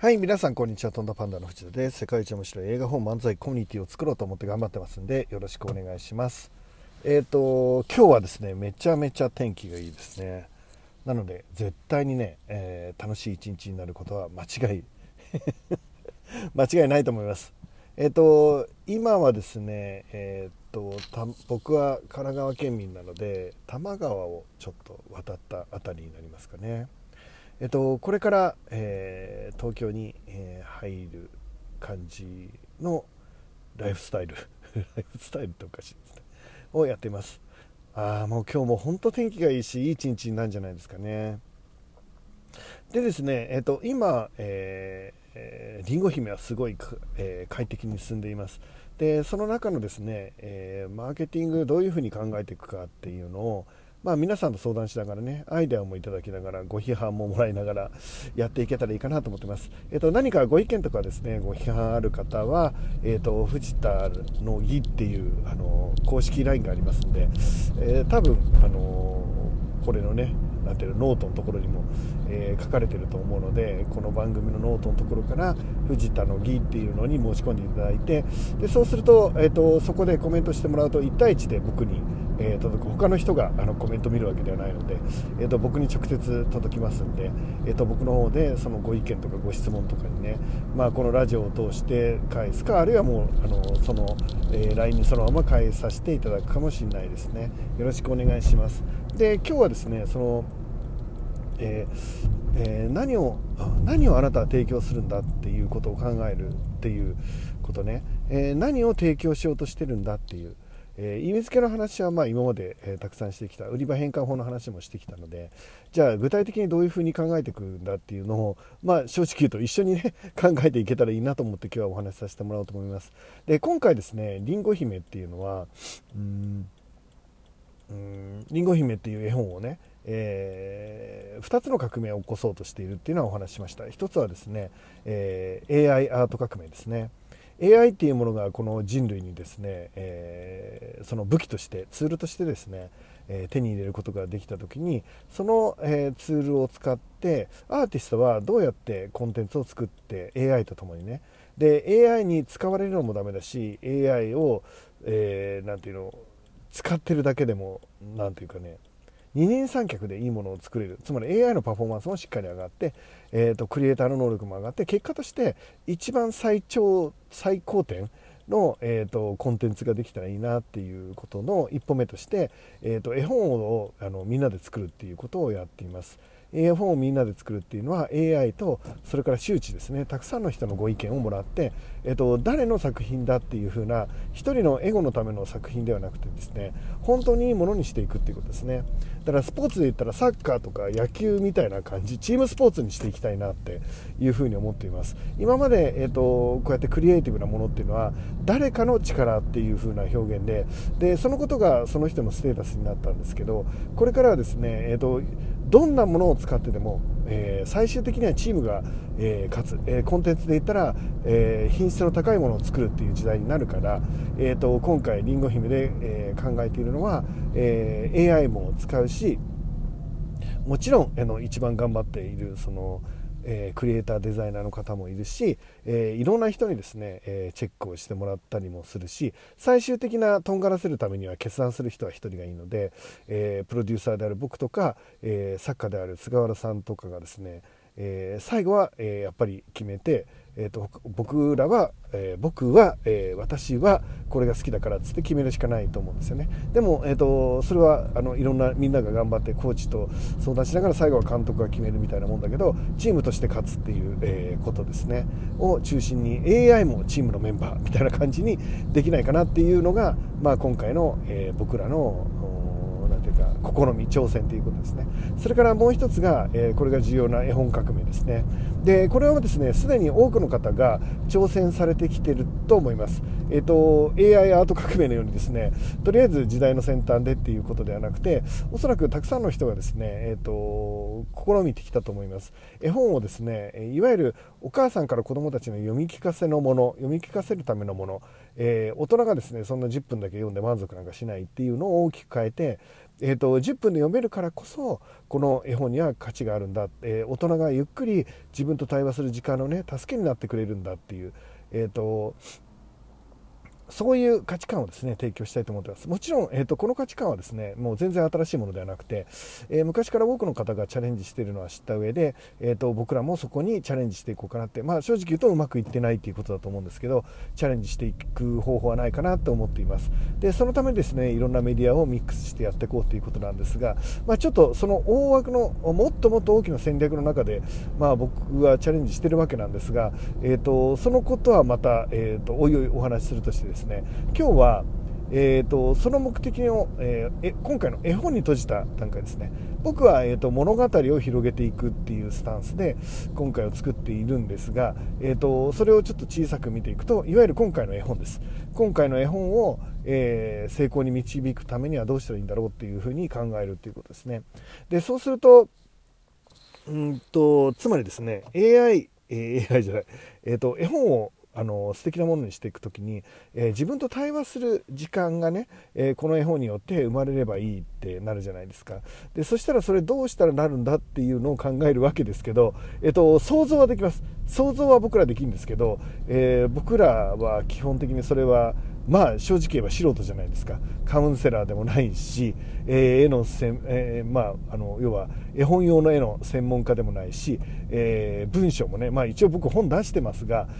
はい、皆さんこんにちは。とんだパンダの藤田です。世界一面白い映画本漫才コミュニティを作ろうと思って頑張ってますんで、よろしくお願いします。今日はですね、めちゃめちゃ天気がいいですね。なので絶対にね、楽しい一日になることは間違いないと思います。今はですね、僕は神奈川県民なので多摩川をちょっと渡ったあたりになりますかね。これから、東京に、入る感じのライフスタイルっておかしいですね、をやっています。もう今日も本当天気がいいし、いい一日になるんじゃないですかね。でですね、今、りんご姫はすごい、快適に進んでいます。でその中のですね、マーケティングどういうふうに考えていくかっていうのを、皆さんと相談しながらね、アイデアもいただきながら、ご批判ももらいながらやっていけたらいいかなと思ってます。何かご意見とかですね、ご批判ある方は、藤田の義っていう公式 LINE がありますんで、多分これのね、ノートのところにも、書かれてると思うので、この番組のノートのところから藤田の義っていうのに申し込んでいただいて、でそうすると、そこでコメントしてもらうと1対1で僕に、届く。他の人がコメント見るわけではないので、僕に直接届きますんで、僕の方でそのご意見とかご質問とかにね、このラジオを通して返すか、あるいはもうその LINE にそのまま返させていただくかもしれないですね。よろしくお願いします。で今日はですね、その何をあなたは提供するんだっていうことを考えるっていうことね、何を提供しようとしてるんだっていう、意味付けの話は今まで、たくさんしてきた。売り場変換法の話もしてきたので、じゃあ具体的にどういうふうに考えていくんだっていうのを、正直言うと一緒にね考えていけたらいいなと思って今日はお話しさせてもらおうと思います。で今回ですね、りんご姫っていうのはりんご姫っていう絵本をね、2つの革命を起こそうとしているっていうのはお話ししました。1つはですね、AI アート革命ですね。AI っていうものがこの人類にですね、その武器としてツールとしてですね、手に入れることができた時に、その、ツールを使ってアーティストはどうやってコンテンツを作って AI とともにね、で AI に使われるのもダメだし、 AI を、なんていうの、使ってるだけでもなんていうかね、二人三脚でいいものを作れる。つまり AI のパフォーマンスもしっかり上がって、クリエイターの能力も上がって、結果として一番最高点の、コンテンツができたらいいなっていうことの一歩目として、絵本をみんなで作るっていうことをやっています。絵本をみんなで作るっていうのは AI とそれから周知ですね、たくさんの人のご意見をもらって、誰の作品だっていう風な一人のエゴのための作品ではなくてですね、本当にいいものにしていくっていうことですね。だからスポーツで言ったらサッカーとか野球みたいな感じ、チームスポーツにしていきたいなっていう風に思っています。今まで、こうやってクリエイティブなものっていうのは誰かの力っていう風な表現で、そのことがその人のステータスになったんですけど、これからはですね、どんなものを使ってでも、最終的にはチームが、勝つ、コンテンツで言ったら、品質の高いものを作るっていう時代になるから、今回りんご姫で、考えているのは、AI も使うし、もちろん一番頑張っているそのクリエイターデザイナーの方もいるし、いろんな人にですね、チェックをしてもらったりもするし、最終的なとんがらせるためには決断する人は一人がいいので、プロデューサーである僕とか、作家である菅原さんとかがですね、最後は、やっぱり決めて、私はこれが好きだからつって決めるしかないと思うんですよね。でも、それはいろんなみんなが頑張ってコーチと相談しながら最後は監督が決めるみたいなもんだけど、チームとして勝つっていう、ことですねを中心に AI もチームのメンバーみたいな感じにできないかなっていうのが、今回の、僕らの試み、挑戦ということですね。それからもう一つが、これが重要な絵本革命ですね。でこれはですね、すでに多くの方が挑戦されてきていると思います。AI アート革命のようにですね、とりあえず時代の先端でっていうことではなくて、おそらくたくさんの人がですね、試みてきたと思います。絵本をですね、いわゆるお母さんから子どもたちの読み聞かせるためのもの、大人がですねそんな10分だけ読んで満足なんかしないっていうのを大きく変えて、10分で読めるからこそこの絵本には価値があるんだ、大人がゆっくり自分と対話する時間のね助けになってくれるんだっていう、そういう価値観をですね提供したいと思っています。もちろん、この価値観はですねもう全然新しいものではなくて、昔から多くの方がチャレンジしているのは知った上で、僕らもそこにチャレンジしていこうかなって、正直言うとうまくいってないということだと思うんですけど、チャレンジしていく方法はないかなと思っています。でそのためですねいろんなメディアをミックスしてやっていこうということなんですが、ちょっとその大枠のもっともっと大きな戦略の中で、僕はチャレンジしているわけなんですが、そのことはまた、おいおいお話しするとしてですね今日は、その目的を、今回の絵本に閉じた段階ですね。僕は、物語を広げていくっていうスタンスで今回を作っているんですが、それをちょっと小さく見ていくといわゆる今回の絵本です。今回の絵本を、成功に導くためにはどうしたらいいんだろうっていうふうに考えるっていうことですね。でそうするとつまりですね AI じゃない、絵本を素敵なものにしていくときに、自分と対話する時間がね、この絵本によって生まれればいいってなるじゃないですか。でそしたらそれどうしたらなるんだっていうのを考えるわけですけど、想像はできます。想像は僕らできるんですけど、僕らは基本的にそれは正直言えば素人じゃないですか。カウンセラーでもないし、要は絵本用の絵の専門家でもないし、文章もね、一応僕本出してますが、あ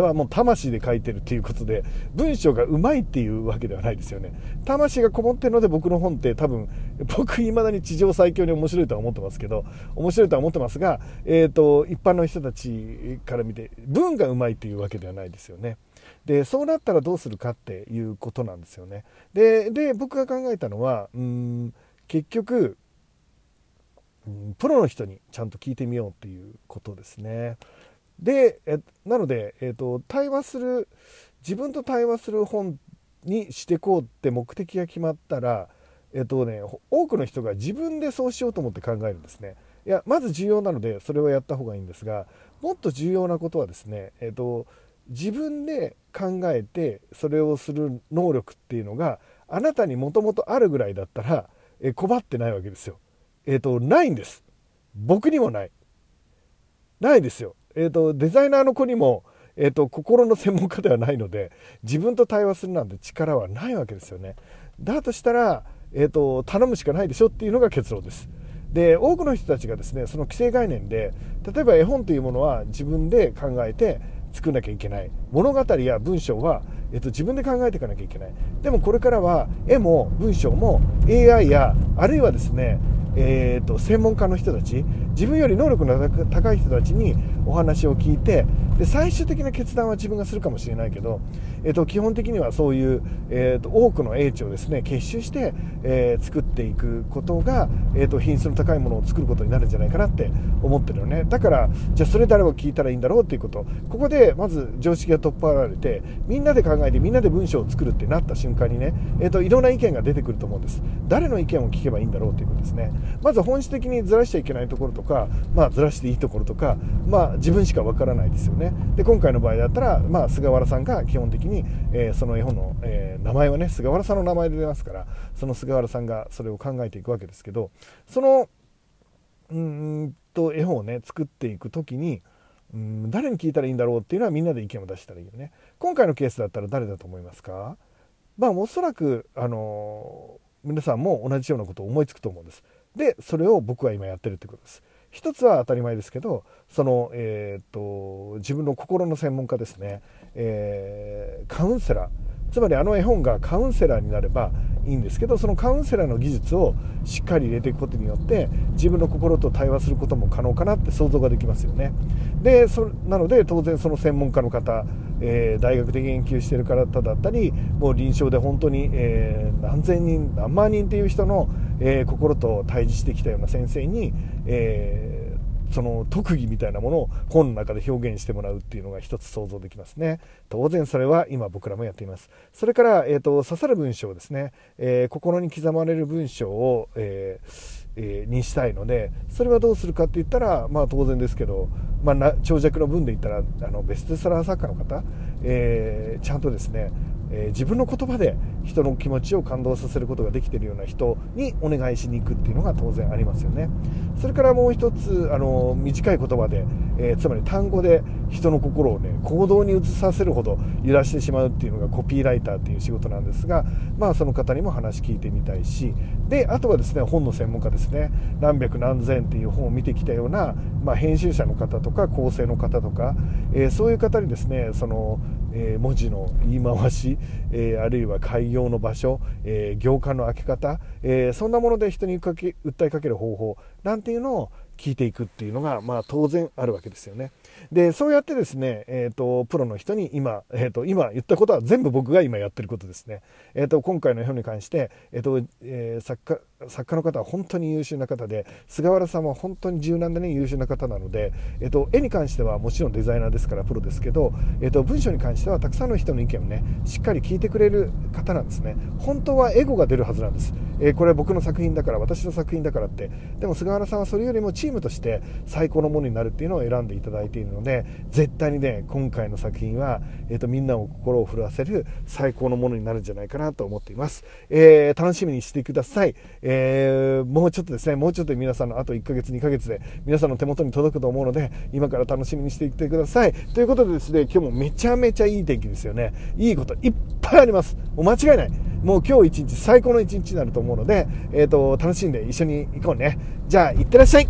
れはもう魂で書いてるっていうことで文章がうまいっていうわけではないですよね。魂がこもってるので僕の本って多分僕未だに地上最強に面白いとは思ってますけど、一般の人たちから見て文がうまいっていうわけではないですよね。でそうなったらどうするかっていうことなんですよね。で僕が考えたのは結局プロの人にちゃんと聞いてみようっていうことですね。でなので、自分と対話する本にしていこうって目的が決まったら、多くの人が自分でそうしようと思って考えるんですね。いやまず重要なのでそれはやった方がいいんですが、もっと重要なことはですね、自分で考えてそれをする能力っていうのがあなたにもともとあるぐらいだったら困ってないわけですよ。ないんです。僕にもないですよ。デザイナーの子にも、心の専門家ではないので自分と対話するなんて力はないわけですよね。だとしたら、頼むしかないでしょっていうのが結論です。で多くの人たちがですねその既成概念で、例えば絵本というものは自分で考えて作んなきゃいけない、物語や文章は、自分で考えていかなきゃいけない、でもこれからは絵も文章も AI やあるいはですね、専門家の人たち、自分より能力の高い人たちにお話を聞いて、で最終的な決断は自分がするかもしれないけど、基本的にはそういう、多くの英知をですね結集して、作っていくことが、品質の高いものを作ることになるんじゃないかなって思ってるよね。だからじゃあそれ誰を聞いたらいいんだろうっていうこと、ここでまず常識が取っ払われてみんなで考えてみんなで文章を作るってなった瞬間にね、いろんな意見が出てくると思うんです。誰の意見を聞けばいいんだろうっていうことですね。まず本質的にずらしちゃいけないところとか、ずらしていいところとか、自分しかわからないですよね。で今回の場合だったら、菅原さんが基本的に、その絵本の、名前はね菅原さんの名前で出ますから、その菅原さんがそれを考えていくわけですけど、その絵本をね作っていくときに誰に聞いたらいいんだろうっていうのはみんなで意見を出したらいいよね。今回のケースだったら誰だと思いますか？おそらく、皆さんも同じようなことを思いつくと思うんです。でそれを僕は今やってるってことです。一つは当たり前ですけど、その、自分の心の専門家ですね、カウンセラー、つまりあの絵本がカウンセラーになればいいんですけど、そのカウンセラーの技術をしっかり入れていくことによって自分の心と対話することも可能かなって想像ができますよね。でなので当然その専門家の方、大学で研究している方だったり、もう臨床で本当に、何千人何万人っていう人の、心と対峙してきたような先生に、その特技みたいなものを本の中で表現してもらうっていうのが一つ想像できますね。当然それは今僕らもやっています。それから、刺さる文章ですね、心に刻まれる文章を、にしたいので、それはどうするかって言ったら、まあ当然ですけど、まあ、長尺の分で言ったらベストセラー作家の方、ちゃんとですね、自分の言葉で人の気持ちを感動させることができているような人にお願いしに行くっていうのが当然ありますよね。それからもう一つ、短い言葉で、つまり単語で人の心を、ね、行動に移させるほど揺らしてしまうっていうのがコピーライターっていう仕事なんですが、まあ、その方にも話聞いてみたいし、であとはですね、本の専門家ですね、何百何千っていう本を見てきたような、まあ、編集者の方とか構成の方とか、そういう方にですね、その文字の言い回し、あるいは開業の場所、行間の開け方、そんなもので人に訴えかける方法なんていうのを聞いていくっていうのが、まあ、当然あるわけですよね。でそうやってですね、プロの人に今、今言ったことは全部僕が今やってることですね。今回の本に関して、作家の方は本当に優秀な方で、菅原さんは本当に柔軟で、ね、優秀な方なので、絵に関してはもちろんデザイナーですからプロですけど、文章に関してはたくさんの人の意見をね、しっかり聞いてくれる方なんですね。本当はエゴが出るはずなんです、これは僕の作品だから、私の作品だからって。でも菅原さんはそれよりもチームとして最高のものになるっていうのを選んでいただいているので、絶対にね、今回の作品は、みんなを心を震わせる最高のものになるんじゃないかなと思っています、楽しみにしてください。もうちょっとですね、もうちょっと皆さんのあと1ヶ月2ヶ月で皆さんの手元に届くと思うので、今から楽しみにしていてください。ということでですね、今日もめちゃめちゃいい天気ですよね。いいこといっぱいあります。もう間違いない。もう今日一日最高の一日になると思うので、楽しんで一緒に行こうね。じゃあいってらっしゃい。